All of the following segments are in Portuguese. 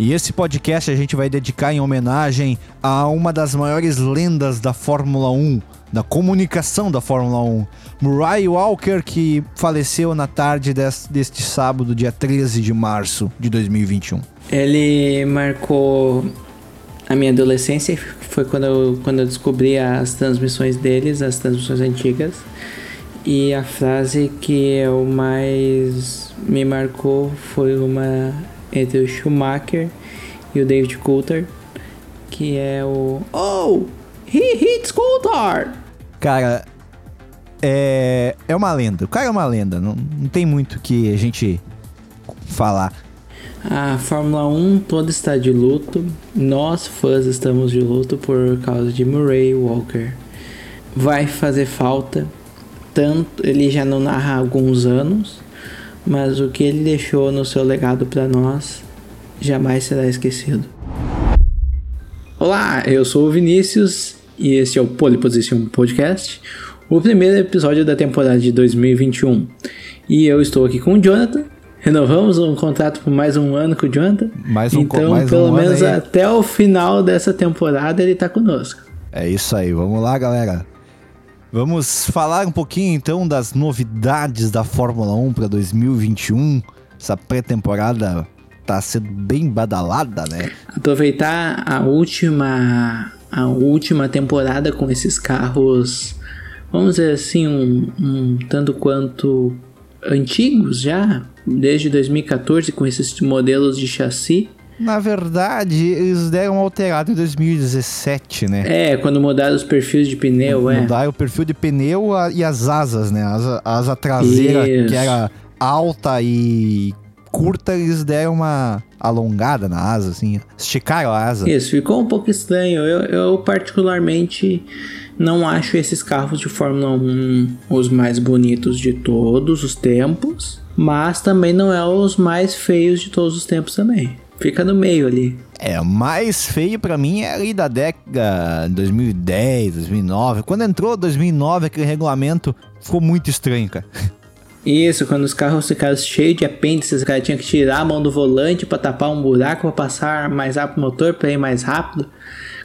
E esse podcast a gente vai dedicar em homenagem a uma das maiores lendas da Fórmula 1, da comunicação da Fórmula 1, Murray Walker, que faleceu na tarde deste sábado, dia 13 de março de 2021. Ele marcou a minha adolescência, foi quando eu descobri as transmissões deles, as transmissões antigas. E a frase que eu mais me marcou foi uma entre o Schumacher e o David Coulthard, que é o "Oh, he hits Coulthard". Cara, é uma lenda. O cara é uma lenda. Não tem muito que a gente falar. A Fórmula 1 toda está de luto. Nós, fãs, estamos de luto por causa de Murray Walker. Vai fazer falta. Tanto, ele já não narra há alguns anos, mas o que ele deixou no seu legado para nós jamais será esquecido. Olá, eu sou o Vinícius e esse é o Polyposition Podcast, o primeiro episódio da temporada de 2021. E eu estou aqui com o Jonathan. Renovamos um contrato por mais um ano com o Jonathan. Então, pelo menos até o final dessa temporada ele está conosco. É isso aí, vamos lá, galera. Vamos falar um pouquinho então das novidades da Fórmula 1 para 2021. Essa pré-temporada tá sendo bem badalada, né? Aproveitar a última temporada com esses carros, vamos dizer assim, um tanto quanto antigos já, desde 2014 com esses modelos de chassi. Na verdade, eles deram uma alterada em 2017, né? É, quando mudaram os perfis de pneu, Mudaram o perfil de pneu e as asas, né? A asa traseira, isso, que era alta e curta, eles deram uma alongada na asa, assim. Esticaram a asa. Isso, ficou um pouco estranho. Eu particularmente não acho esses carros de Fórmula 1 os mais bonitos de todos os tempos, mas também não é os mais feios de todos os tempos também. Fica no meio ali. É, mais feio pra mim é ali da década 2010, 2009. Quando entrou 2009, aquele regulamento ficou muito estranho, cara. Isso, quando os carros ficaram cheios de apêndices, o cara tinha que tirar a mão do volante pra tapar um buraco, pra passar mais rápido o motor, pra ir mais rápido.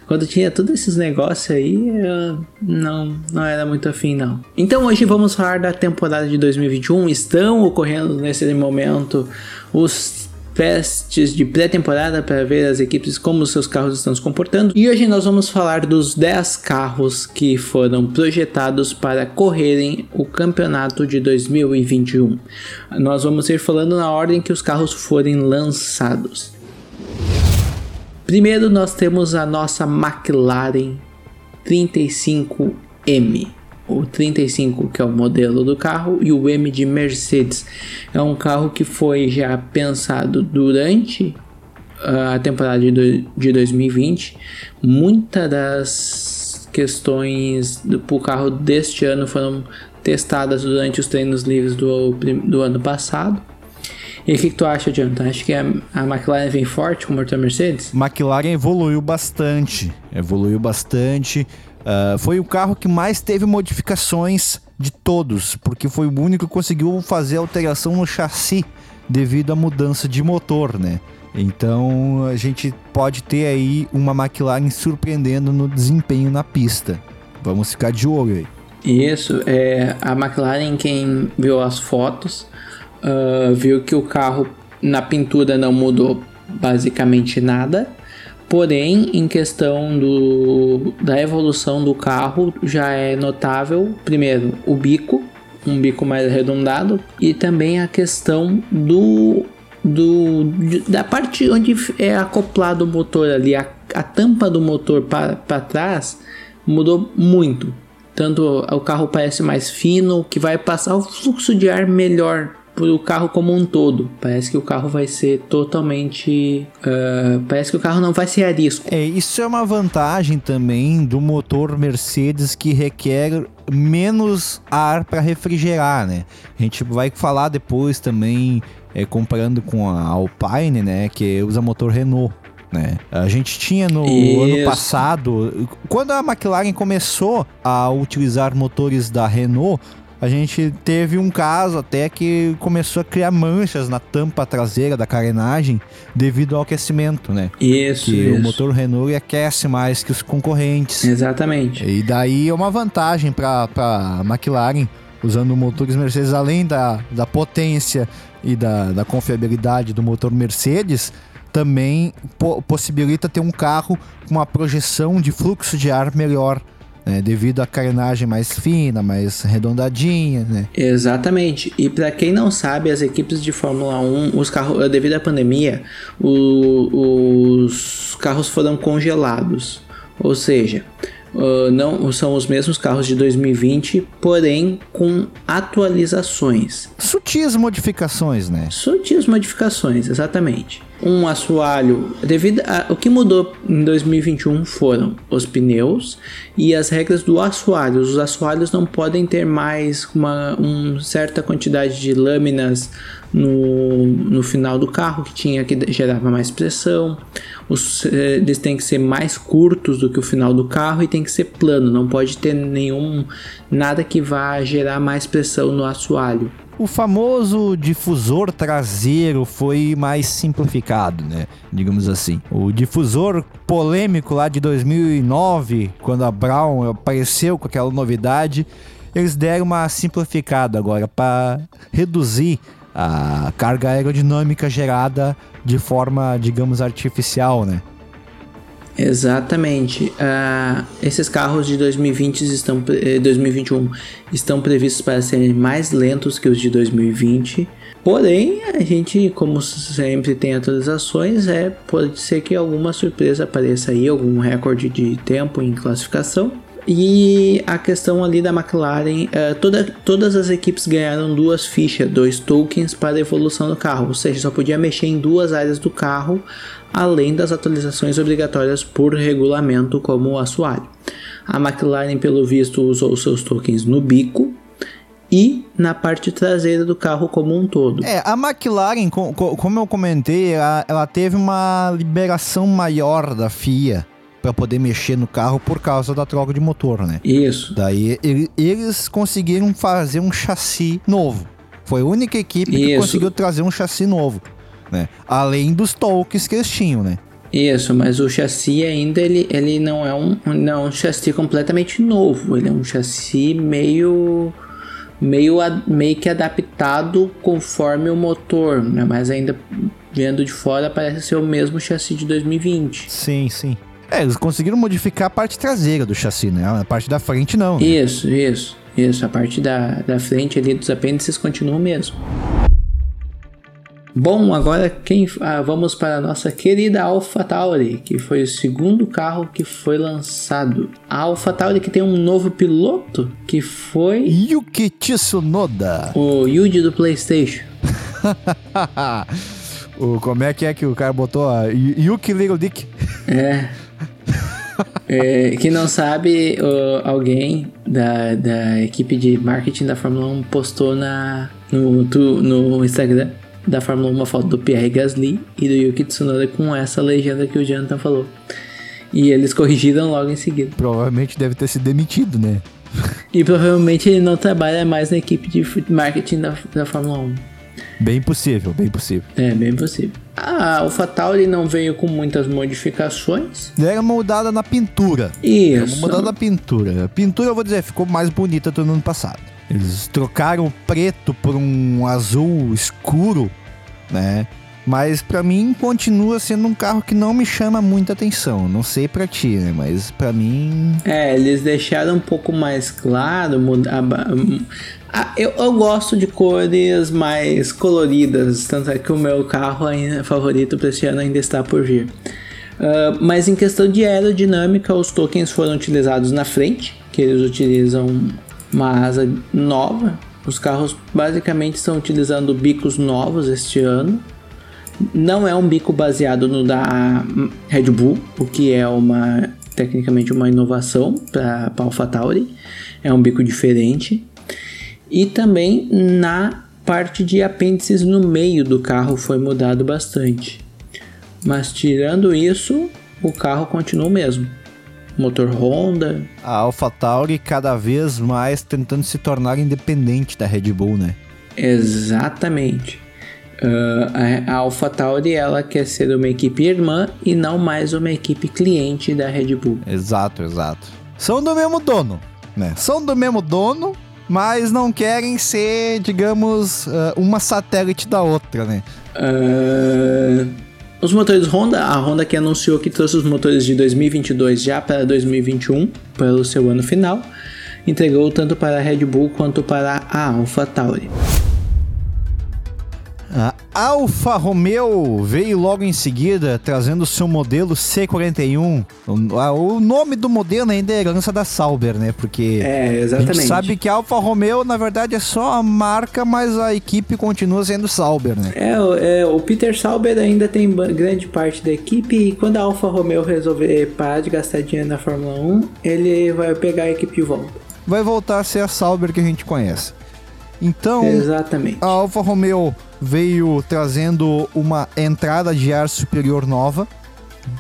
Quando tinha todos esses negócios aí, eu não era muito afim, não. Então hoje vamos falar da temporada de 2021. Estão ocorrendo nesse momento os testes de pré-temporada para ver as equipes como seus carros estão se comportando. E hoje nós vamos falar dos 10 carros que foram projetados para correrem o campeonato de 2021. Nós vamos ir falando na ordem que os carros forem lançados. Primeiro nós temos a nossa McLaren 35M. O 35, que é o modelo do carro, e o M de Mercedes. É um carro que foi já pensado durante a temporada de 2020. Muitas das questões para o carro deste ano foram testadas durante os treinos livres do ano passado. E o que tu acha, Jonathan? Acho que a McLaren vem forte com o motor Mercedes? McLaren evoluiu bastante. Foi o carro que mais teve modificações de todos, porque foi o único que conseguiu fazer alteração no chassi devido à mudança de motor, né? Então a gente pode ter aí uma McLaren surpreendendo no desempenho na pista. Vamos ficar de olho aí. Isso, a McLaren, quem viu as fotos, viu que o carro na pintura não mudou basicamente nada. Porém, em questão da evolução do carro, já é notável, primeiro, o bico, um bico mais arredondado, e também a questão da parte onde é acoplado o motor ali, a tampa do motor para trás mudou muito. Tanto o carro parece mais fino, que vai passar o fluxo de ar melhor para o carro como um todo. Parece que o carro vai ser totalmente... parece que o carro não vai ser a risco. Isso é uma vantagem também do motor Mercedes, que requer menos ar para refrigerar, né? A gente vai falar depois também, comparando com a Alpine, né? Que usa motor Renault, né? A gente tinha no ano passado... Quando a McLaren começou a utilizar motores da Renault... a gente teve um caso até que começou a criar manchas na tampa traseira da carenagem devido ao aquecimento, né? Isso, que isso. O motor Renault aquece mais que os concorrentes. Exatamente. E daí é uma vantagem para a McLaren, usando motores Mercedes, além da potência e da confiabilidade do motor Mercedes, também possibilita ter um carro com uma projeção de fluxo de ar melhor, né, devido à carenagem mais fina, mais arredondadinha, né? Exatamente. E para quem não sabe, as equipes de Fórmula 1, os carros, devido à pandemia, os carros foram congelados. Ou seja, não são os mesmos carros de 2020, porém com atualizações. Sutis modificações, né? Sutis modificações, exatamente. Um assoalho, devido a, o que mudou em 2021 foram os pneus e as regras do assoalho. Os assoalhos não podem ter mais uma certa quantidade de lâminas no final do carro, que gerava mais pressão. Eles têm que ser mais curtos do que o final do carro e tem que ser plano, não pode ter nada que vá gerar mais pressão no assoalho. O famoso difusor traseiro foi mais simplificado, né? Digamos assim. O difusor polêmico lá de 2009, quando a Brown apareceu com aquela novidade, eles deram uma simplificada agora para reduzir a carga aerodinâmica gerada de forma, digamos, artificial, né? Exatamente. Esses carros de 2021 estão previstos para serem mais lentos que os de 2020. Porém, a gente, como sempre, tem atualizações. Pode ser que alguma surpresa apareça aí, algum recorde de tempo em classificação. E a questão ali da McLaren, todas as equipes ganharam duas fichas, dois tokens para a evolução do carro, ou seja, só podia mexer em duas áreas do carro, além das atualizações obrigatórias por regulamento, como o assoalho. A McLaren, pelo visto, usou seus tokens no bico e na parte traseira do carro como um todo. A McLaren, como eu comentei, ela teve uma liberação maior da FIA para poder mexer no carro por causa da troca de motor, né? Isso. Daí eles conseguiram fazer um chassi novo. Foi a única equipe que conseguiu trazer um chassi novo, né? Além dos tokens que eles tinham, né? Isso, mas o chassi ainda ele não é um chassi completamente novo. Ele é um chassi meio que adaptado conforme o motor, né? Mas ainda vendo de fora parece ser o mesmo chassi de 2020. Sim, sim. Eles conseguiram modificar a parte traseira do chassi, né? A parte da frente não, né? Isso. A parte da frente ali dos apêndices continua o mesmo. Bom, agora vamos para a nossa querida AlphaTauri, que foi o segundo carro que foi lançado. A AlphaTauri que tem um novo piloto, que foi... Yuki Tsunoda. O Yuji do PlayStation. Como é que o cara botou? Yuki Little Dick. Quem não sabe, alguém da equipe de marketing da Fórmula 1 postou no Instagram da Fórmula 1 uma foto do Pierre Gasly e do Yuki Tsunoda com essa legenda que o Jonathan falou. E eles corrigiram logo em seguida. Provavelmente deve ter se demitido, né? E provavelmente ele não trabalha mais na equipe de marketing da Fórmula 1. Bem possível. Bem possível. A AlphaTauri não veio com muitas modificações. Era mudada na pintura. Isso. A pintura, eu vou dizer, ficou mais bonita do ano passado. Eles trocaram o preto por um azul escuro, né? Mas pra mim continua sendo um carro que não me chama muita atenção. Não sei pra ti, né? Mas pra mim... eles deixaram um pouco mais claro. Eu gosto de cores mais coloridas. Tanto é que o meu carro favorito pra esse ano ainda está por vir. Mas em questão de aerodinâmica, os tokens foram utilizados na frente, que eles utilizam uma asa nova. Os carros basicamente estão utilizando bicos novos este ano. Não é um bico baseado no da Red Bull, o que é tecnicamente uma inovação para a AlphaTauri. É um bico diferente. E também na parte de apêndices no meio do carro foi mudado bastante. Mas tirando isso, o carro continua o mesmo. motor Honda. A AlphaTauri cada vez mais tentando se tornar independente da Red Bull, né? Exatamente. A AlphaTauri, ela quer ser uma equipe irmã e não mais uma equipe cliente da Red Bull. Exato, exato. São do mesmo dono, né? São do mesmo dono, mas não querem ser, digamos, uma satélite da outra, né? Os motores Honda, a Honda que anunciou que trouxe os motores de 2022 já para 2021, pelo seu ano final, entregou tanto para a Red Bull quanto para a AlphaTauri. A Alfa Romeo veio logo em seguida trazendo seu modelo C41. O nome do modelo ainda é herança da Sauber, né? Porque exatamente. A gente sabe que a Alfa Romeo, na verdade, é só a marca, mas a equipe continua sendo Sauber, né? O Peter Sauber ainda tem grande parte da equipe, e quando a Alfa Romeo resolver parar de gastar dinheiro na Fórmula 1, ele vai pegar a equipe de volta. Vai voltar a ser a Sauber que a gente conhece. Então, exatamente. A Alfa Romeo veio trazendo uma entrada de ar superior nova,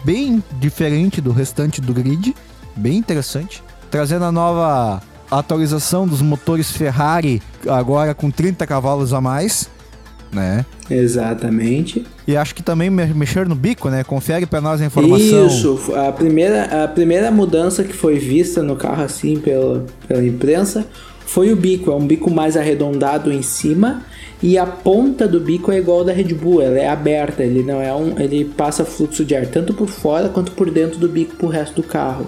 bem diferente do restante do grid, bem interessante, trazendo a nova atualização dos motores Ferrari, agora com 30 cavalos a mais, né? Exatamente. E acho que também mexer no bico, né? Confere pra nós a informação. Isso, a primeira mudança que foi vista no carro, assim, pela imprensa, foi o bico. É um bico mais arredondado em cima, e a ponta do bico é igual da Red Bull, ela é aberta, ele passa fluxo de ar tanto por fora quanto por dentro do bico pro resto do carro.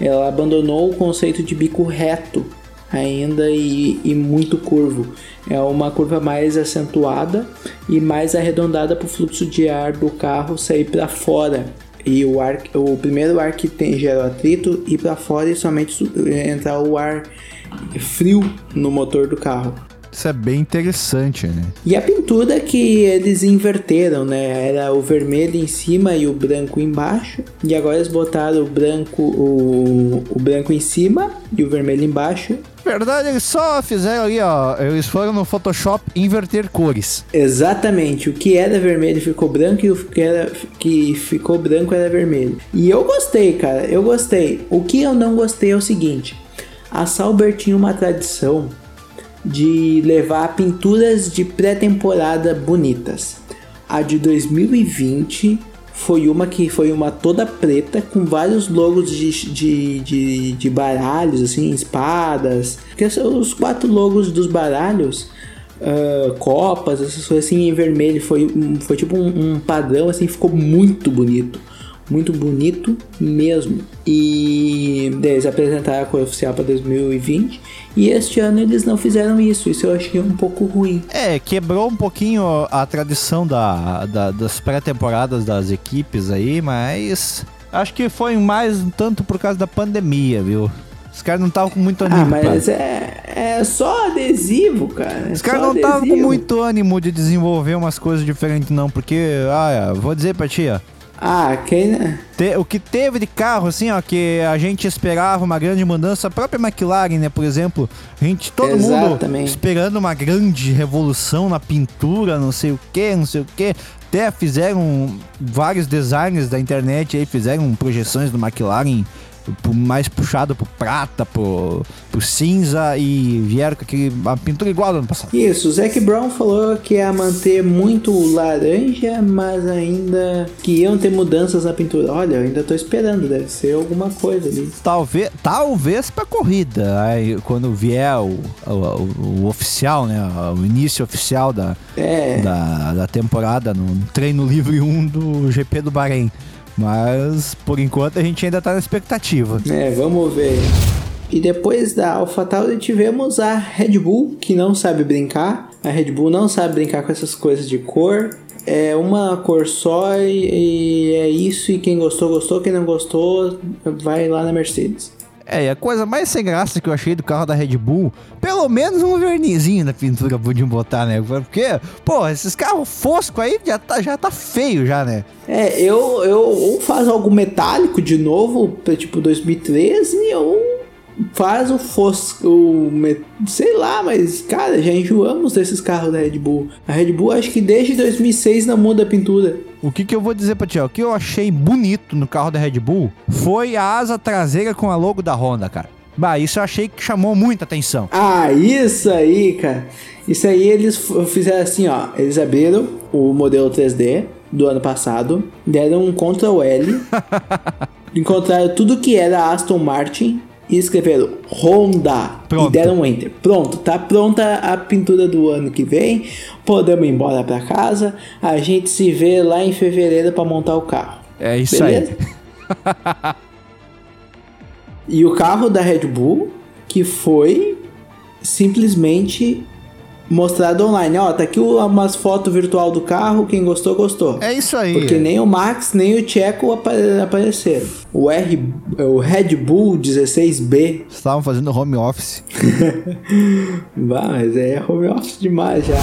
Ela abandonou o conceito de bico reto ainda e muito curvo. É uma curva mais acentuada e mais arredondada pro fluxo de ar do carro sair para fora. E o primeiro ar que gera o atrito ir para fora e somente entrar o ar frio no motor do carro. Isso é bem interessante, né? E a pintura que eles inverteram, né? Era o vermelho em cima e o branco embaixo. E agora eles botaram o branco em cima e o vermelho embaixo. Na verdade, eles só fizeram ali, ó. Eles foram no Photoshop inverter cores. Exatamente. O que era vermelho ficou branco e o que ficou branco era vermelho. E eu gostei, cara. Eu gostei. O que eu não gostei é o seguinte. A Sauber tinha uma tradição de levar pinturas de pré-temporada bonitas. A de 2020 foi uma toda preta, com vários logos de baralhos, assim, espadas, que são os 4 logos dos baralhos, copas, essas coisas assim, em vermelho. Foi tipo um padrão, assim, ficou muito bonito. Muito bonito mesmo. E eles apresentaram a cor oficial para 2020. E este ano eles não fizeram isso. Isso eu achei um pouco ruim. Quebrou um pouquinho a tradição das pré-temporadas das equipes aí. Mas acho que foi mais um tanto por causa da pandemia, viu? Os caras não estavam com muito ânimo. Mas é só adesivo, cara. Os caras não estavam com muito ânimo de desenvolver umas coisas diferentes, não. Porque, vou dizer pra tia... O que teve de carro, assim, ó, que a gente esperava uma grande mudança, a própria McLaren, né, por exemplo, todo mundo esperando uma grande revolução na pintura, não sei o que, até fizeram vários designers da internet aí, fizeram projeções do McLaren mais puxado pro prata, pro cinza, e vieram com a pintura igual do ano passado. Isso, o Zac Brown falou que ia manter muito laranja, mas ainda que iam ter mudanças na pintura. Olha, eu ainda tô esperando, deve ser alguma coisa ali. Talvez pra corrida, aí, quando vier o oficial, né, o início oficial da temporada, no treino livre 1 do GP do Bahrein. Mas, por enquanto, a gente ainda tá na expectativa. Vamos ver. E depois da AlphaTauri tivemos a Red Bull, que não sabe brincar. A Red Bull não sabe brincar com essas coisas de cor. É uma cor só e é isso. E quem gostou, gostou. Quem não gostou, vai lá na Mercedes. A coisa mais sem graça que eu achei do carro da Red Bull, pelo menos um vernizinho na pintura podiam botar, né? Porque, esses carros foscos aí já tá feio já, né? Ou faz algo metálico de novo, tipo 2013, ou faz o Fosco, sei lá, mas cara, já enjoamos desses carros da Red Bull. A Red Bull acho que desde 2006 não muda a pintura. O que eu vou dizer pra ti, ó, o que eu achei bonito no carro da Red Bull foi a asa traseira com a logo da Honda, cara. Bah, isso eu achei que chamou muita atenção. Ah, isso aí, cara. Isso aí eles fizeram assim, ó. Eles abriram o modelo 3D do ano passado, deram um Ctrl L, encontraram tudo que era Aston Martin e escreveram Honda. Pronto. E deram um Enter. Pronto, tá pronta a pintura do ano que vem. Podemos ir embora pra casa. A gente se vê lá em fevereiro pra montar o carro. É isso. Beleza? Aí. E o carro da Red Bull, que foi simplesmente mostrado online. Ó, tá aqui umas fotos virtual do carro, quem gostou, gostou. É isso aí. Porque nem o Max, nem o Checo apareceram. O Red Bull 16B. Estavam fazendo home office. Bah, mas é home office demais já.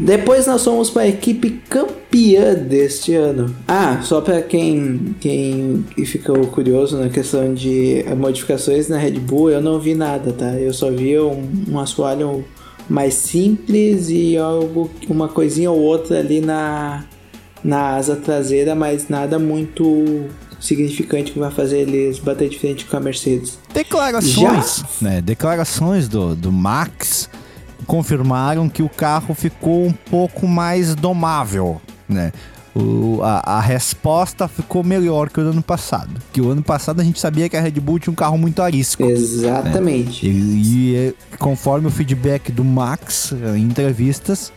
Depois nós fomos para a equipe campeã deste ano. Ah, só para quem ficou curioso na questão de modificações na Red Bull, eu não vi nada, tá? Eu só vi um assoalho mais simples e uma coisinha ou outra ali na asa traseira, mas nada muito significante que vai fazer eles bater de frente com a Mercedes. Declarações, né? Declarações do Max confirmaram que o carro ficou um pouco mais domável, né? A resposta ficou melhor que o do ano passado. Porque o ano passado a gente sabia que a Red Bull tinha um carro muito arisco. Exatamente. Né? E conforme o feedback do Max em entrevistas,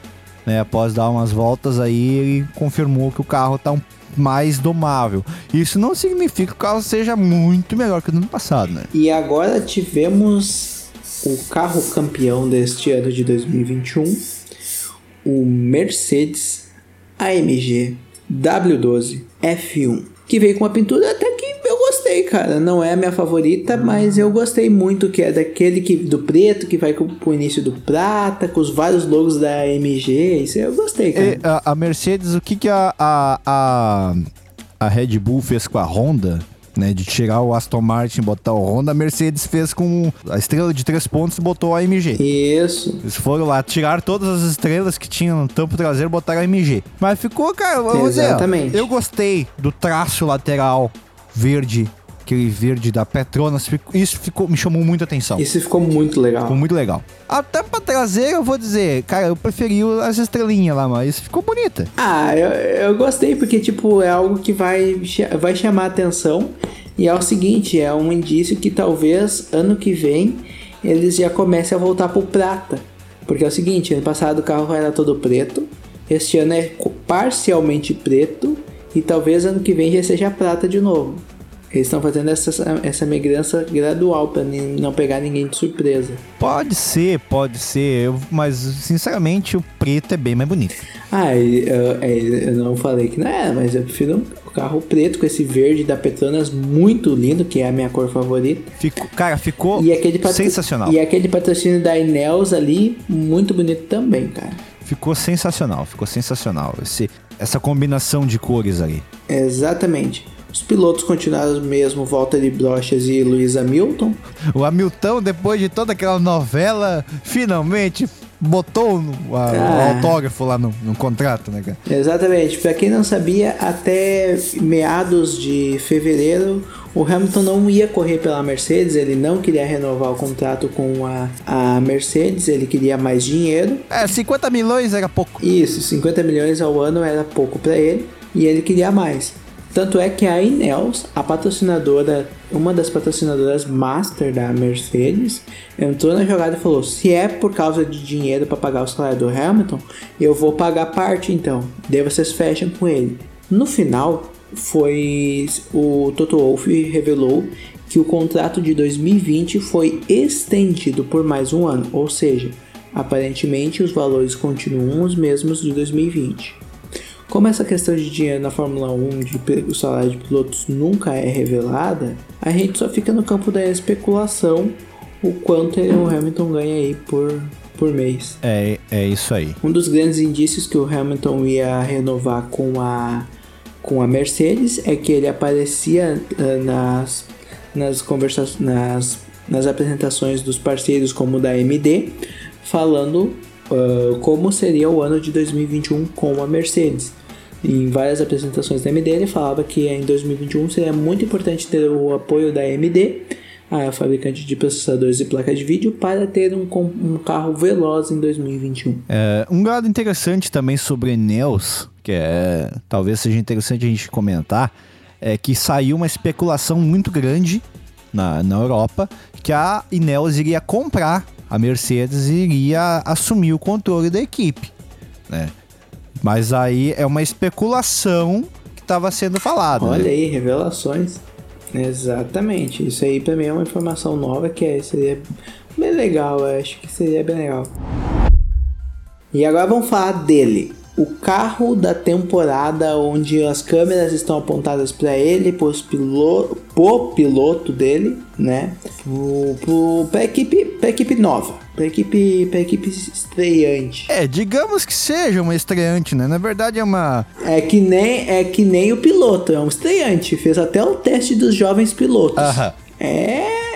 né, após dar umas voltas aí, ele confirmou que o carro está mais domável. Isso não significa que o carro seja muito melhor que o do ano passado, né? E agora tivemos o carro campeão deste ano de 2021, o Mercedes AMG W12 F1, que veio com uma pintura até que eu gostei, cara. Não é a minha favorita, mas eu gostei muito, que é daquele do preto, que vai pro início do prata, com os vários logos da AMG. Isso eu gostei, cara. A Mercedes, o que a Red Bull fez com a Honda, né, de tirar o Aston Martin e botar o Honda, a Mercedes fez com a estrela de 3 pontos e botou a AMG. Isso. Eles foram lá, tiraram todas as estrelas que tinham no tampo traseiro e botaram a AMG. Mas ficou, cara, vamos dizer, eu gostei do traço lateral verde, aquele verde da Petronas. Isso me chamou muita atenção. Isso ficou muito legal. Ficou muito legal. Até pra traseira, eu vou dizer, cara, eu preferi as estrelinhas lá, mas ficou bonita. Ah, eu gostei, porque, tipo, é algo que vai chamar atenção. E é o seguinte, é um indício que talvez ano que vem eles já comecem a voltar pro prata. Porque é o seguinte, ano passado o carro era todo preto, este ano é parcialmente preto, e talvez ano que vem já seja prata de novo. Eles estão fazendo essa migrança gradual para não pegar ninguém de surpresa. Pode ser. Mas, sinceramente, o preto é bem mais bonito. Ah, eu não falei que não era, mas eu prefiro um carro preto com esse verde da Petronas muito lindo, que é a minha cor favorita. Ficou sensacional. E aquele patrocínio da Ineos ali, muito bonito também, cara. Ficou sensacional. Essa combinação de cores ali. Exatamente. Os pilotos continuaram mesmo, Valtteri Bottas e Lewis Hamilton. O Hamilton, depois de toda aquela novela, finalmente botou o autógrafo lá no contrato, né, cara? Exatamente. Pra quem não sabia, até meados de fevereiro, o Hamilton não ia correr pela Mercedes, ele não queria renovar o contrato com a Mercedes, ele queria mais dinheiro. 50 milhões era pouco. Isso, 50 milhões ao ano era pouco pra ele, e ele queria mais. Tanto é que a Ineos, a patrocinadora, uma das patrocinadoras master da Mercedes, entrou na jogada e falou: se é por causa de dinheiro para pagar o salário do Hamilton, eu vou pagar parte então, daí vocês fecham com ele. No final, o Toto Wolff revelou que o contrato de 2020 foi estendido por mais um ano, ou seja, aparentemente os valores continuam os mesmos de 2020. Como essa questão de dinheiro na Fórmula 1, o salário de pilotos nunca é revelada, a gente só fica no campo da especulação o quanto o Hamilton ganha aí por mês. É isso aí. Um dos grandes indícios que o Hamilton ia renovar com a Mercedes é que ele aparecia nas apresentações dos parceiros como da AMD, falando como seria o ano de 2021 com a Mercedes. Em várias apresentações da AMD ele falava que em 2021 seria muito importante ter o apoio da AMD, a fabricante de processadores e placas de vídeo, para ter um carro veloz em 2021. Um dado interessante também sobre Ineos, que talvez seja interessante a gente comentar, é que saiu uma especulação muito grande na Europa que a Ineos iria comprar a Mercedes e iria assumir o controle da equipe, né? Mas aí é uma especulação que estava sendo falada. Olha, né? Aí, revelações. Exatamente, isso aí pra mim é uma informação nova que seria bem legal, eu acho que seria bem legal. E agora vamos falar dele, o carro da temporada, onde as câmeras estão apontadas para ele, pro piloto dele, né, pra equipe nova, pra equipe estreante. Digamos que seja uma estreante, né, na verdade é uma... É que nem o piloto, é um estreante, fez até o teste dos jovens pilotos. Aham.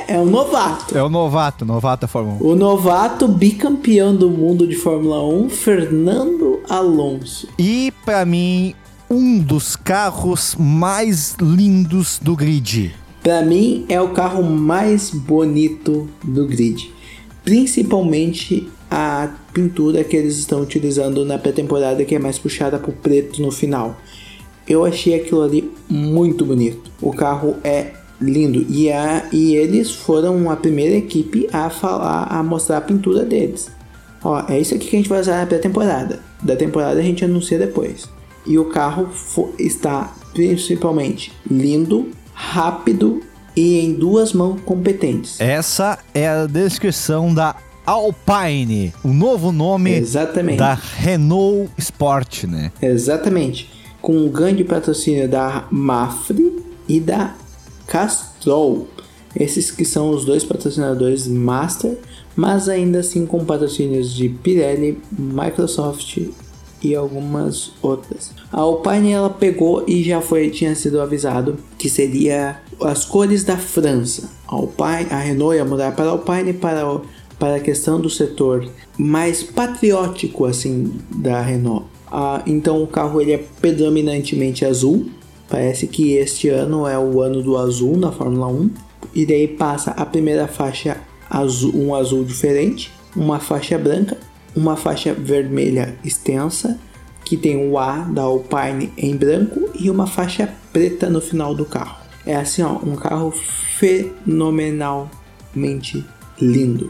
É um novato. É o novato da Fórmula 1. O novato bicampeão do mundo de Fórmula 1, Fernando Alonso. E, pra mim, um dos carros mais lindos do grid. Pra mim, é o carro mais bonito do grid. Principalmente a pintura que eles estão utilizando na pré-temporada, que é mais puxada pro preto no final. Eu achei aquilo ali muito bonito. O carro é lindo, e eles foram a primeira equipe a mostrar a pintura deles. Ó, é isso aqui que a gente vai usar na pré-temporada. Da temporada a gente anuncia depois. E o carro está principalmente lindo, rápido e em duas mãos competentes. Essa é a descrição da Alpine, o novo nome. Exatamente. Da Renault Sport, né? Exatamente, com um grande patrocínio da Mafre e da Castrol, esses que são os dois patrocinadores master, mas ainda assim com patrocínios de Pirelli, Microsoft e algumas outras. A Alpine ela pegou e tinha sido avisado que seria as cores da França. A Renault ia mudar para a Alpine para a questão do setor mais patriótico assim da Renault. Então o carro ele é predominantemente azul. Parece que este ano é o ano do azul na Fórmula 1. E daí passa a primeira faixa azul, um azul diferente, uma faixa branca, uma faixa vermelha extensa, que tem o A da Alpine em branco, e uma faixa preta no final do carro. É assim, ó, um carro fenomenalmente lindo.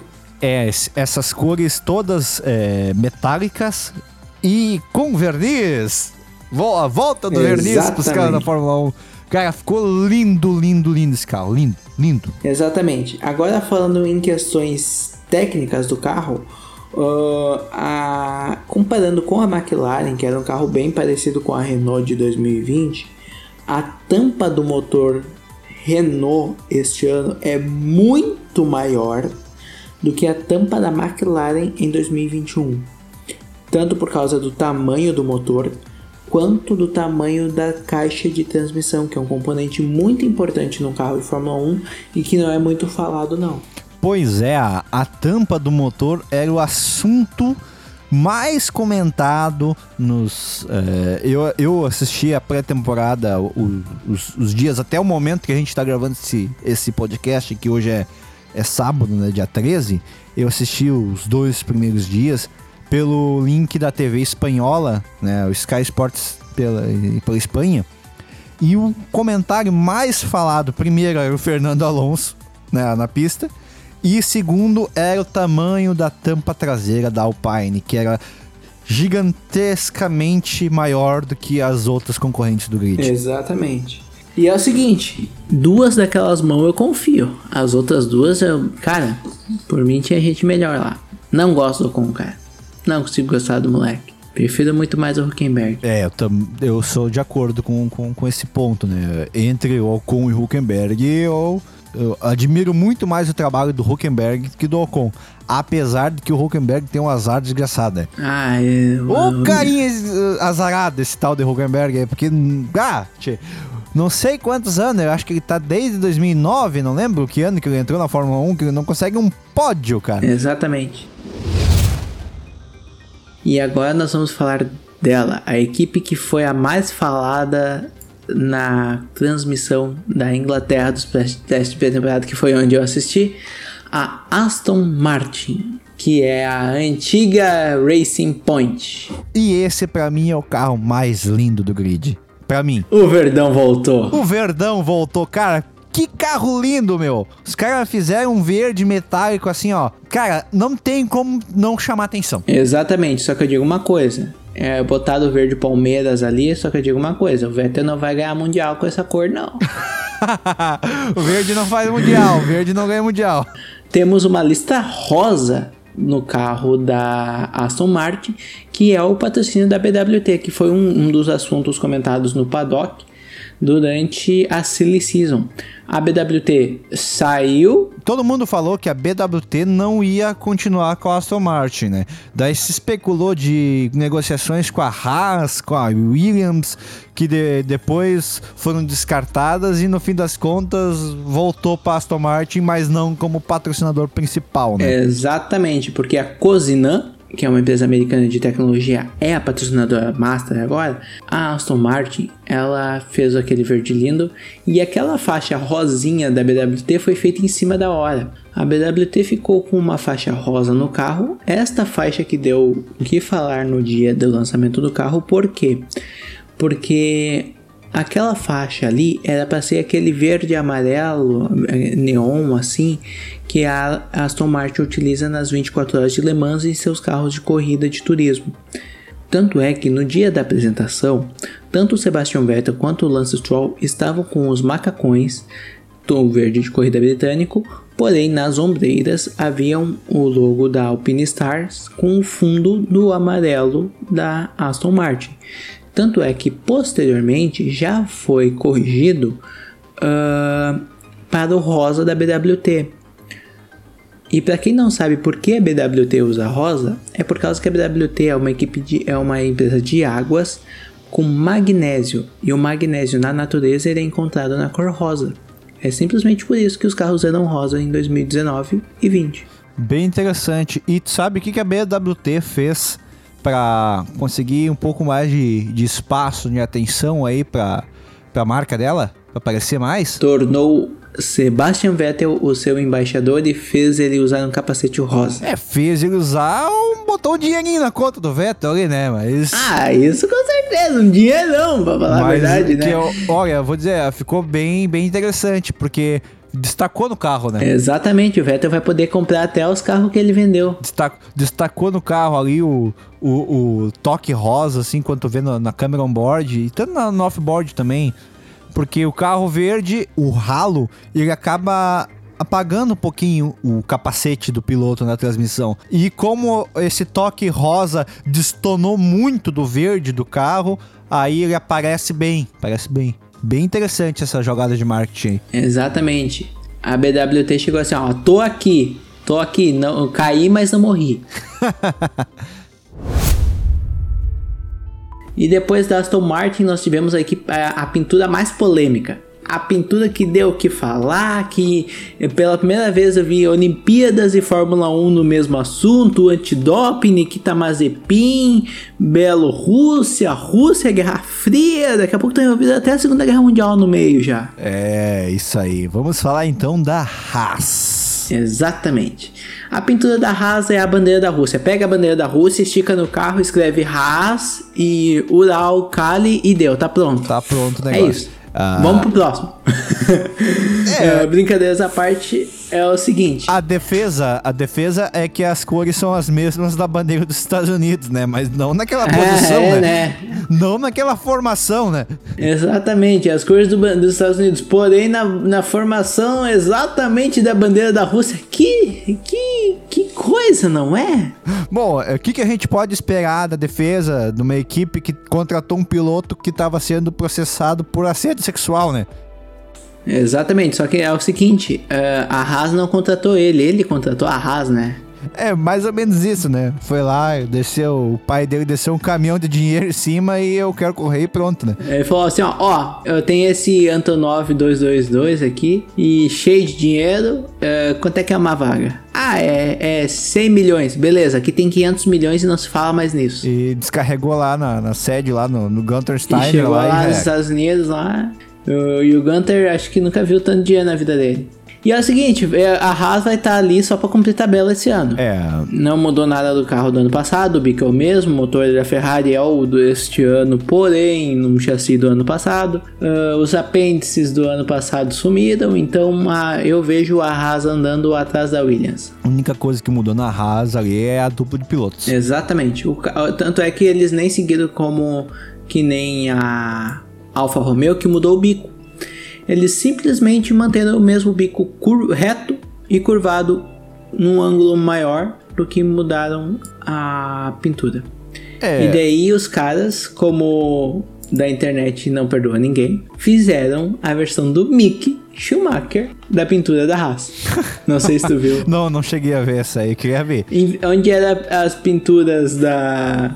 Essas cores todas metálicas e com verniz. A volta do verniz pros caras da Fórmula 1. Cara, ficou lindo esse carro. Lindo. Exatamente. Agora falando em questões técnicas do carro, comparando com a McLaren, que era um carro bem parecido com a Renault de 2020, a tampa do motor Renault este ano é muito maior do que a tampa da McLaren em 2021. Tanto por causa do tamanho do motor, quanto do tamanho da caixa de transmissão, que é um componente muito importante no carro de Fórmula 1 e que não é muito falado, não. Pois é, a tampa do motor era o assunto mais comentado nos... Eu assisti a pré-temporada, os dias até o momento que a gente está gravando esse podcast, que hoje é sábado, né, dia 13, eu assisti os 2 primeiros dias pelo link da TV espanhola, né, o Sky Sports pela Espanha, e o comentário mais falado, primeiro, era o Fernando Alonso, né, na pista, e segundo era o tamanho da tampa traseira da Alpine, que era gigantescamente maior do que as outras concorrentes do grid. Exatamente. E é o seguinte, 2 daquelas mãos eu confio, as outras 2, cara, por mim tinha gente melhor lá. Não gosto do Ocon, cara. Não consigo gostar do moleque. Prefiro muito mais o Hülkenberg. Eu sou de acordo com esse ponto, né? Entre o Ocon e o Hülkenberg, eu admiro muito mais o trabalho do Hülkenberg que do Ocon. Apesar de que o Hülkenberg tem um azar desgraçado, né? Ô, carinha azarado esse tal de Hülkenberg, porque... não sei quantos anos, eu acho que ele tá desde 2009, não lembro que ano que ele entrou na Fórmula 1, que ele não consegue um pódio, cara. Exatamente. E agora nós vamos falar dela, a equipe que foi a mais falada na transmissão da Inglaterra dos testes de pré-temporada, que foi onde eu assisti, a Aston Martin, que é a antiga Racing Point. E esse pra mim é o carro mais lindo do grid, pra mim. O Verdão voltou. O Verdão voltou, cara. Que carro lindo, meu. Os caras fizeram um verde metálico assim, ó. Cara, não tem como não chamar atenção. Exatamente, só que eu digo uma coisa. É, botado o verde Palmeiras ali, só que eu digo uma coisa. O Vettel não vai ganhar mundial com essa cor, não. O verde não faz mundial, o verde não ganha mundial. Temos uma lista rosa no carro da Aston Martin, que é o patrocínio da BWT, que foi um dos assuntos comentados no paddock durante a Silly Season. A BWT saiu. Todo mundo falou que a BWT não ia continuar com a Aston Martin, né? Daí se especulou de negociações com a Haas, com a Williams, que depois foram descartadas e no fim das contas voltou para a Aston Martin, mas não como patrocinador principal, né? Exatamente, porque a Cozinan, que é uma empresa americana de tecnologia, é a patrocinadora master agora. A Aston Martin, ela fez aquele verde lindo, e aquela faixa rosinha da BWT foi feita em cima da hora. A BWT ficou com uma faixa rosa no carro, esta faixa que deu o que falar no dia do lançamento do carro. Por quê? Porque aquela faixa ali era para ser aquele verde amarelo, neon assim, que a Aston Martin utiliza nas 24 horas de Le Mans em seus carros de corrida de turismo. Tanto é que no dia da apresentação, tanto o Sebastian Vettel quanto o Lance Stroll estavam com os macacões, tom verde de corrida britânico, porém nas ombreiras haviam o logo da Alpine Stars com o fundo do amarelo da Aston Martin. Tanto é que posteriormente já foi corrigido para o rosa da BWT. E para quem não sabe por que a BWT usa rosa, é por causa que a BWT é uma empresa de águas com magnésio. E o magnésio na natureza ele é encontrado na cor rosa. É simplesmente por isso que os carros eram rosa em 2019 e 2020. Bem interessante. E tu sabe o que a BWT fez para conseguir um pouco mais de espaço, de atenção aí para a marca dela, para aparecer mais? Tornou Sebastian Vettel o seu embaixador e fez ele usar um capacete rosa. É, fez ele usar, botou um dinheirinho na conta do Vettel ali, né? Mas... ah, isso com certeza, um dinheirão, para falar a verdade, né? Olha, vou dizer, ficou bem interessante, porque... destacou no carro, né? Exatamente, o Vettel vai poder comprar até os carros que ele vendeu. Destacou no carro ali o toque rosa, assim, quando tu vê na câmera on-board, e tanto no off-board também, porque o carro verde, o ralo, ele acaba apagando um pouquinho o capacete do piloto na transmissão. E como esse toque rosa destonou muito do verde do carro, aí ele aparece bem. Bem interessante essa jogada de marketing. Exatamente. A BWT chegou assim, ó, tô aqui, não, caí, mas não morri. E depois da Aston Martin, nós tivemos aqui a pintura mais polêmica. A pintura que deu o que falar, que pela primeira vez eu vi Olimpíadas e Fórmula 1 no mesmo assunto, antidoping, Nikita Mazepin, Bielorrússia, Rússia, Guerra Fria, daqui a pouco tá envolvido até a Segunda Guerra Mundial no meio já. É, isso aí. Vamos falar então da Haas. Exatamente. A pintura da Haas é a bandeira da Rússia. Pega a bandeira da Rússia, estica no carro, escreve Haas e Uralkali e deu, tá pronto. Tá pronto o negócio. É isso. Vamos pro próximo. Brincadeiras à parte, é o seguinte. A defesa é que as cores são as mesmas da bandeira dos Estados Unidos, né? Mas não naquela posição, né? Não naquela formação, né? Exatamente, as cores dos Estados Unidos. Porém, na formação exatamente da bandeira da Rússia. Que coisa, não é? Bom, o que a gente pode esperar da defesa de uma equipe que contratou um piloto que estava sendo processado por assédio sexual, né? Exatamente, só que é o seguinte, a Haas não contratou ele contratou a Haas, né? É, mais ou menos isso, né? Foi lá, desceu, o pai dele desceu um caminhão de dinheiro em cima e eu quero correr e pronto, né? Ele falou assim, ó, eu tenho esse Antonov 222 aqui e cheio de dinheiro, quanto é que é uma vaga? Ah, é 100 milhões, beleza, aqui tem 500 milhões e não se fala mais nisso. E descarregou lá na sede, lá no Gunter Steiner. E chegou lá nos Estados Unidos, lá, e o Gunter acho que nunca viu tanto dinheiro na vida dele. E é o seguinte, a Haas vai estar ali só para cumprir tabela esse ano. É. Não mudou nada do carro do ano passado, o bico é o mesmo, o motor da Ferrari é o deste ano, porém, no chassi do ano passado. Os apêndices do ano passado sumiram, então eu vejo a Haas andando atrás da Williams. A única coisa que mudou na Haas ali é a dupla de pilotos. Exatamente. Tanto é que eles nem seguiram como que nem a Alfa Romeo, que mudou o bico. Eles simplesmente manteram o mesmo bico reto e curvado num ângulo maior do que mudaram a pintura. É. E daí os caras, como da internet não perdoa ninguém, fizeram a versão do Mick Schumacher da pintura da Haas. Não sei se tu viu. Não cheguei a ver essa aí, queria ver. Onde eram as pinturas da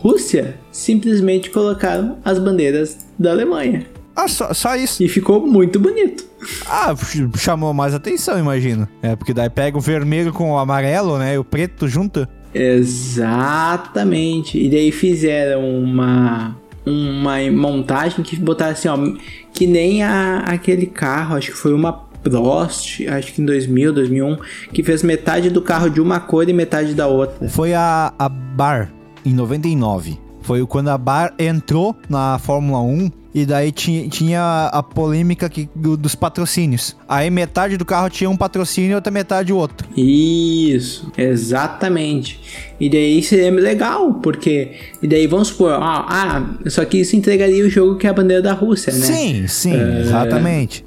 Rússia, simplesmente colocaram as bandeiras da Alemanha. Ah, só isso. E ficou muito bonito. Ah, chamou mais atenção, imagino. É, porque daí pega o vermelho com o amarelo, né? E o preto junto. Exatamente. E daí fizeram uma montagem que botaram assim, ó. Que nem aquele carro, acho que foi uma Prost, acho que em 2000, 2001. Que fez metade do carro de uma cor e metade da outra. Foi a Barr, em 99. Foi quando a Barr entrou na Fórmula 1. E daí tinha a polêmica dos patrocínios. Aí metade do carro tinha um patrocínio e outra metade outro. Isso, exatamente. E daí seria legal, porque... E daí vamos supor, só que isso entregaria o jogo que é a bandeira da Rússia, né? Sim, exatamente.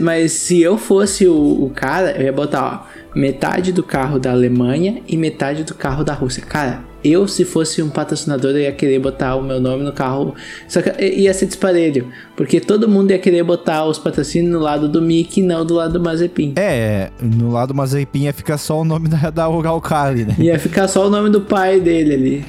Mas se eu fosse o cara, eu ia botar metade do carro da Alemanha e metade do carro da Rússia. Cara... Eu, se fosse um patrocinador, eu ia querer botar o meu nome no carro. Só que ia ser disparelho. Porque todo mundo ia querer botar os patrocínios no lado do Mickey e não do lado do Mazepin. É, no lado do Mazepin ia ficar só o nome da Uralkali, né? Ia ficar só o nome do pai dele ali.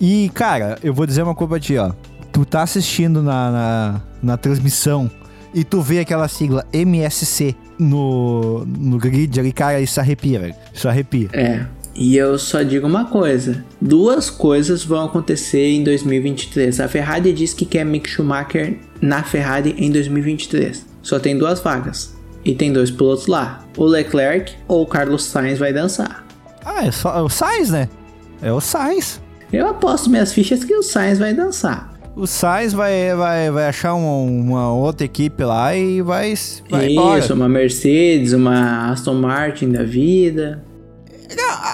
E, cara, eu vou dizer uma coisa pra ti, ó. Tu tá assistindo na transmissão e tu vê aquela sigla MSC no grid ali, cara, isso arrepia, velho. Isso arrepia. É. E eu só digo uma coisa, duas coisas vão acontecer em 2023. A Ferrari diz que quer Mick Schumacher na Ferrari em 2023. Só tem duas vagas e tem dois pilotos lá, o Leclerc ou o Carlos Sainz vai dançar. Ah, é só o Sainz, né? É o Sainz. Eu aposto minhas fichas que o Sainz vai dançar. O Sainz vai achar uma outra equipe lá e vai embora. Isso, uma Mercedes, uma Aston Martin da vida...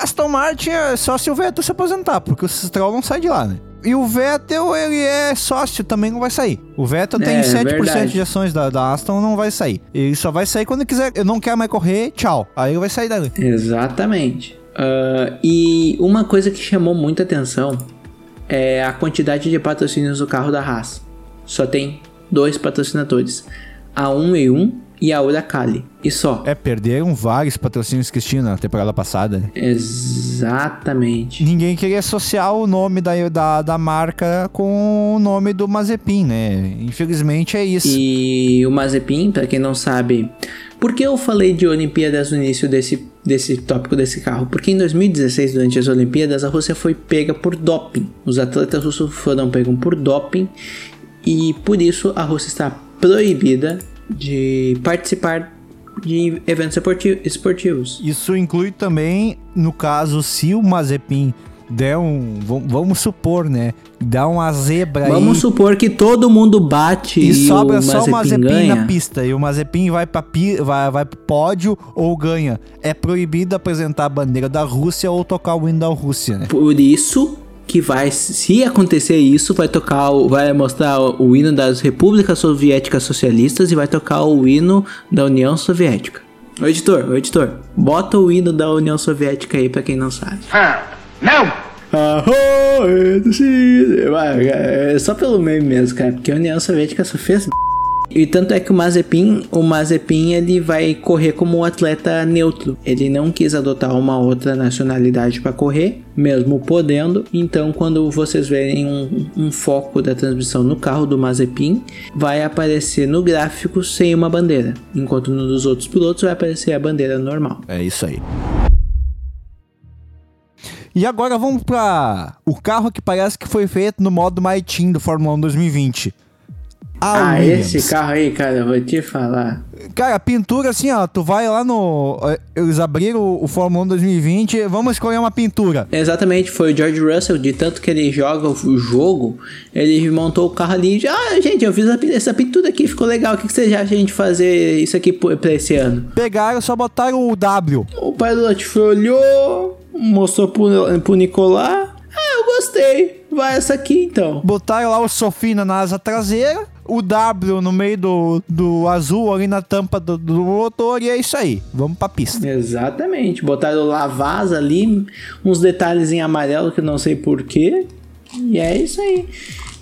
Aston Martin é só se o Vettel se aposentar, porque o Stroll não sai de lá, né? E o Vettel, ele é sócio, também não vai sair. O Vettel tem 7% verdade. De ações da Aston, não vai sair. Ele só vai sair quando ele quiser, eu não quero mais correr, tchau. Aí ele vai sair dali. Exatamente. E uma coisa que chamou muita atenção é a quantidade de patrocínios do carro da Haas. Só tem dois patrocinadores. A 1 e a Uralkali, e só. É, perderam vários patrocínios que tinham na temporada passada. Exatamente. Ninguém queria associar o nome da marca com o nome do Mazepin, né? Infelizmente é isso. E o Mazepin, pra quem não sabe... Por que eu falei de Olimpíadas no início desse tópico desse carro? Porque em 2016, durante as Olimpíadas, a Rússia foi pega por doping. Os atletas russos foram pegos por doping, e por isso a Rússia está proibida... de participar de eventos esportivos. Isso inclui também, no caso, se o Mazepin der vamos supor, né? Dá uma zebra. Vamos supor que todo mundo bate e sobra só o Mazepin na pista. E o Mazepin vai pro pódio ou ganha. É proibido apresentar a bandeira da Rússia ou tocar o hino da Rússia, né? Por isso... que vai, se acontecer isso, vai mostrar o hino das repúblicas soviéticas socialistas e vai tocar o hino da União Soviética. Ô editor, bota o hino da União Soviética aí pra quem não sabe. Não! Só pelo meme mesmo, cara, porque a União Soviética só fez E tanto é que o Mazepin ele vai correr como um atleta neutro. Ele não quis adotar uma outra nacionalidade para correr, mesmo podendo. Então, quando vocês verem um foco da transmissão no carro do Mazepin, vai aparecer no gráfico sem uma bandeira, enquanto no dos outros pilotos vai aparecer a bandeira normal. É isso aí. E agora vamos para o carro que parece que foi feito no modo My Team do Fórmula 1 2020. Williams. Esse carro aí, cara, eu vou te falar. Cara, a pintura assim, ó, tu vai lá no... Eles abriram o Fórmula 1 2020, vamos escolher uma pintura. Exatamente, foi o George Russell, de tanto que ele joga o jogo, ele montou o carro ali e gente, eu fiz essa pintura aqui, ficou legal, o que vocês acham de a gente fazer isso aqui pra esse ano? Pegaram, só botaram o W. O piloto foi, olhou, mostrou pro Nicolás, eu gostei, vai essa aqui então. Botaram lá o Sofina na asa traseira, o W no meio do azul ali na tampa do motor, e é isso aí, vamos pra pista. Exatamente, botaram lá vaza ali, uns detalhes em amarelo que eu não sei porquê, e é isso aí.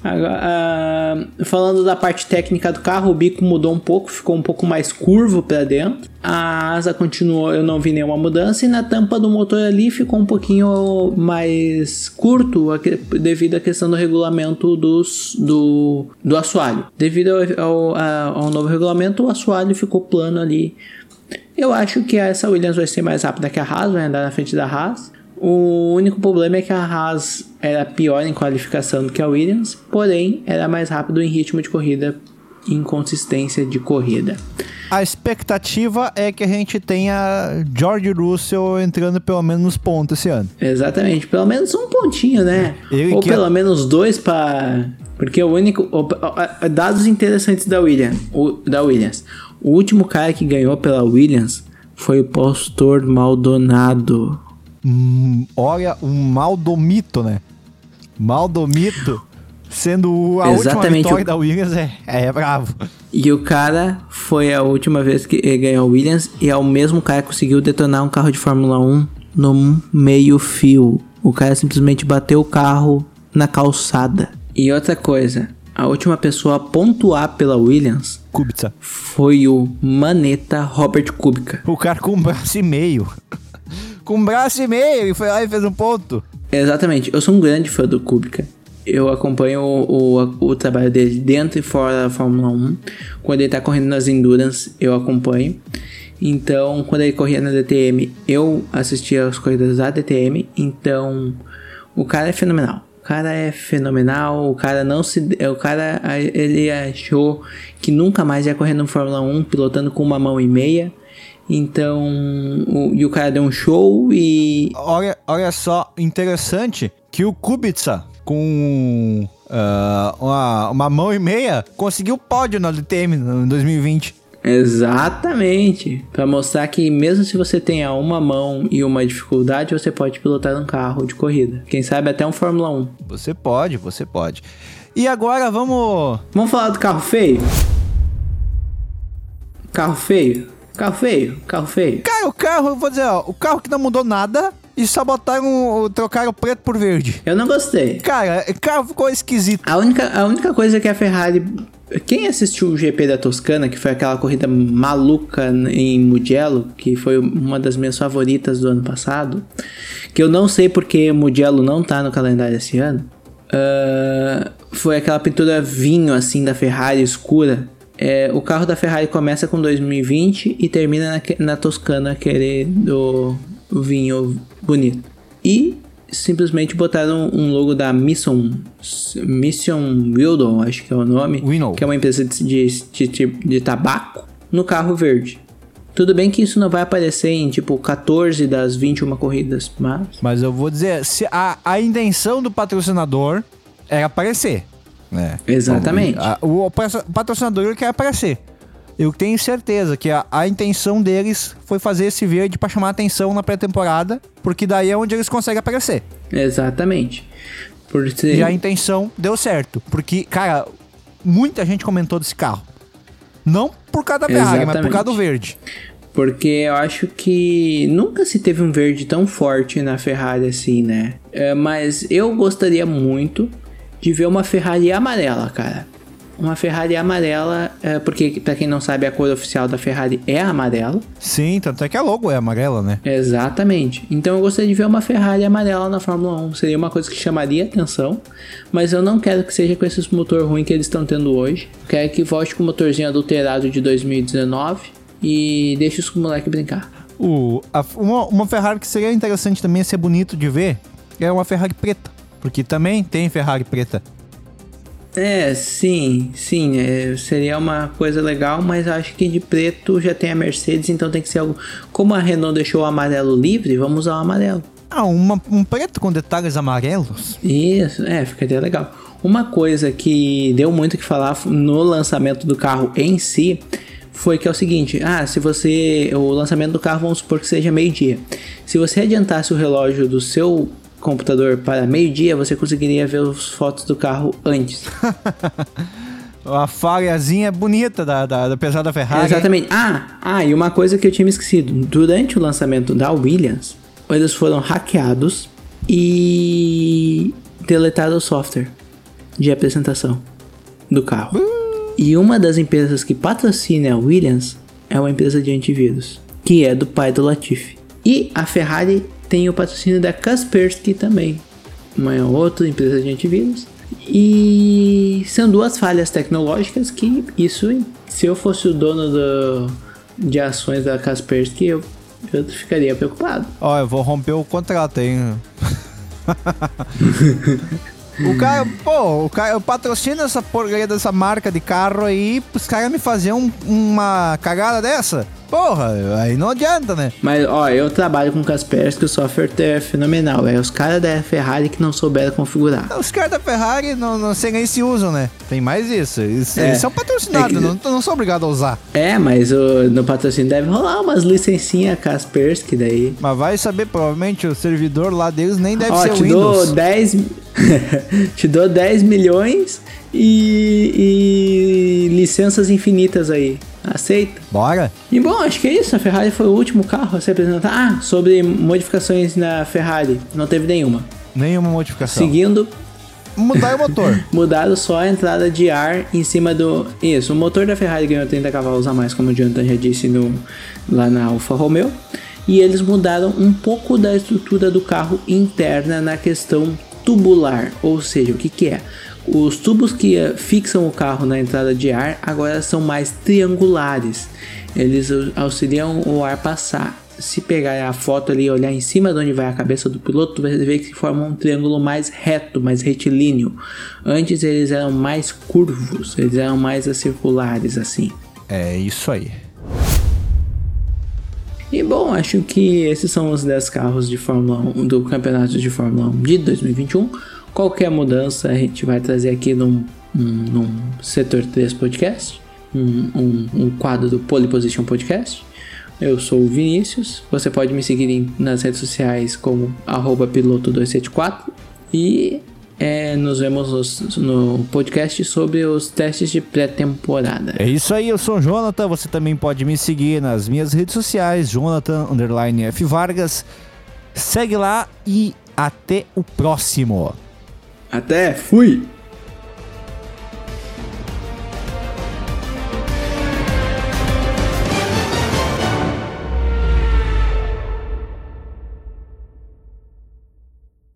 Agora, falando da parte técnica do carro, o bico mudou um pouco, ficou um pouco mais curvo pra dentro, a asa continuou, eu não vi nenhuma mudança, e na tampa do motor ali ficou um pouquinho mais curto devido à questão do regulamento do assoalho. Devido ao novo regulamento, o assoalho ficou plano ali. Eu acho que essa Williams vai ser mais rápida que a Haas, vai andar na frente da Haas. O único problema é que a Haas era pior em qualificação do que a Williams, porém era mais rápido em ritmo de corrida e em consistência de corrida. A expectativa é que a gente tenha George Russell entrando pelo menos nos pontos esse ano. Exatamente, pelo menos um pontinho, né? Ou pelo menos dois para... Porque o único... Dados interessantes da Williams. O último cara que ganhou pela Williams foi o Pastor Maldonado. Olha, um Maldomito, né? Maldomito sendo a última vitória da Williams é bravo. E o cara foi a última vez que ele ganhou a Williams, e é o mesmo cara que conseguiu detonar um carro de Fórmula 1 no meio fio. O cara simplesmente bateu o carro na calçada. E outra coisa, a última pessoa a pontuar pela Williams Kubica foi o maneta Robert Kubica. O cara com um braço e meio. Com um braço e meio, e foi lá e fez um ponto. Exatamente, eu sou um grande fã do Kubica. Eu acompanho o trabalho dele dentro e fora da Fórmula 1. Quando ele tá correndo nas Endurance, eu acompanho. Então, quando ele corria na DTM, eu assistia as corridas da DTM. Então, o cara é fenomenal. Ele achou que nunca mais ia correr no Fórmula 1, pilotando com uma mão e meia. Então, o cara deu um show e... Olha só, interessante que o Kubica, com uma mão e meia, conseguiu pódio na DTM em 2020. Exatamente, para mostrar que mesmo se você tenha uma mão e uma dificuldade, você pode pilotar um carro de corrida. Quem sabe até um Fórmula 1. Você pode. E agora vamos falar do carro feio? Carro feio. Cara, o carro, eu vou dizer, ó, o carro que não mudou nada e só trocaram preto por verde. Eu não gostei. Cara, o carro ficou esquisito. A única coisa que a Ferrari... Quem assistiu o GP da Toscana, que foi aquela corrida maluca em Mugello, que foi uma das minhas favoritas do ano passado, que eu não sei porque Mugello não tá no calendário esse ano, foi aquela pintura vinho, assim, da Ferrari escura. O carro da Ferrari começa com 2020 e termina na Toscana, querendo o vinho bonito. E simplesmente botaram um logo da Mission Wildon, acho que é o nome, que é uma empresa de tabaco, no carro verde. Tudo bem que isso não vai aparecer em, 14 das 21 corridas, mas eu vou dizer, se a intenção do patrocinador era aparecer. É. Exatamente. O patrocinador quer aparecer. Eu tenho certeza que a intenção deles foi fazer esse verde para chamar atenção na pré-temporada, porque daí é onde eles conseguem aparecer. Exatamente. E a intenção deu certo, porque, cara, muita gente comentou desse carro. Não por causa da Ferrari, mas por causa do verde. Porque eu acho que nunca se teve um verde tão forte na Ferrari assim, né? Mas eu gostaria muito de ver uma Ferrari amarela, cara. uma Ferrari amarela, porque pra quem não sabe a cor oficial da Ferrari é amarela. Sim, tanto é que a logo é amarela, né? Exatamente. Então eu gostaria de ver uma Ferrari amarela na Fórmula 1, seria uma coisa que chamaria atenção, mas eu não quero que seja com esse motor ruim que eles estão tendo hoje. Eu quero que volte com o motorzinho adulterado de 2019 e deixe os moleques brincar. Uma Ferrari que seria interessante também, ser bonito de ver, é uma Ferrari preta, porque também tem Ferrari preta. É, sim, seria uma coisa legal, mas acho que de preto já tem a Mercedes, então tem que ser algo... Como a Renault deixou o amarelo livre, vamos usar o amarelo. Um preto com detalhes amarelos? Isso, ficaria legal. Uma coisa que deu muito o que falar no lançamento do carro em si, foi que é o seguinte, o lançamento do carro, vamos supor que seja 12:00, se você adiantasse o relógio do seu computador para 12:00, você conseguiria ver as fotos do carro antes. A falhazinha bonita da pesada Ferrari. Exatamente. E uma coisa que eu tinha me esquecido. Durante o lançamento da Williams, eles foram hackeados e deletaram o software de apresentação do carro. E uma das empresas que patrocina a Williams é uma empresa de antivírus, que é do pai do Latifi. E a Ferrari tem o patrocínio da Kaspersky também, uma outra empresa de antivírus, e são duas falhas tecnológicas que isso, se eu fosse o dono de ações da Kaspersky, eu ficaria preocupado. Ó, eu vou romper o contrato, hein? O cara, eu patrocino essa porcaria dessa marca de carro aí, os caras me faziam uma cagada dessa? Porra, aí não adianta, né? Mas, ó, eu trabalho com Kaspersky, que o software é fenomenal. É os caras da Ferrari que não souberam configurar. Os caras da Ferrari não sei nem se usam, né? Tem mais isso. Eles são patrocinados, não são obrigados a usar. É, mas no patrocínio deve rolar umas licencinhas Kaspersky daí. Mas vai saber, provavelmente o servidor lá deles nem deve ser o Windows. Ó, te dou 10 milhões e licenças infinitas aí. Aceita? Bora! E bom, acho que é isso. A Ferrari foi o último carro a se apresentar. Sobre modificações na Ferrari, não teve nenhuma. Nenhuma modificação. Seguindo... Mudar o motor. Mudaram só a entrada de ar em cima do... Isso, o motor da Ferrari ganhou 30 cavalos a mais, como o Jonathan já disse lá na Alfa Romeo. E eles mudaram um pouco da estrutura do carro interna na questão tubular. Ou seja, o que é? Os tubos que fixam o carro na entrada de ar agora são mais triangulares. Eles auxiliam o ar passar. Se pegar a foto ali e olhar em cima de onde vai a cabeça do piloto, vai ver que se forma um triângulo mais reto, mais retilíneo. Antes eles eram mais curvos, eles eram mais circulares assim. É isso aí. E bom, acho que esses são os 10 carros de Fórmula 1 do Campeonato de Fórmula 1 de 2021. Qualquer mudança a gente vai trazer aqui num Setor 3 Podcast, um quadro do Polyposition Podcast. Eu sou o Vinícius, você pode me seguir nas redes sociais como @piloto274 e nos vemos no podcast sobre os testes de pré-temporada. É isso aí, eu sou o Jonathan, você também pode me seguir nas minhas redes sociais, Jonathan_F Vargas, segue lá e até o próximo. Até, fui!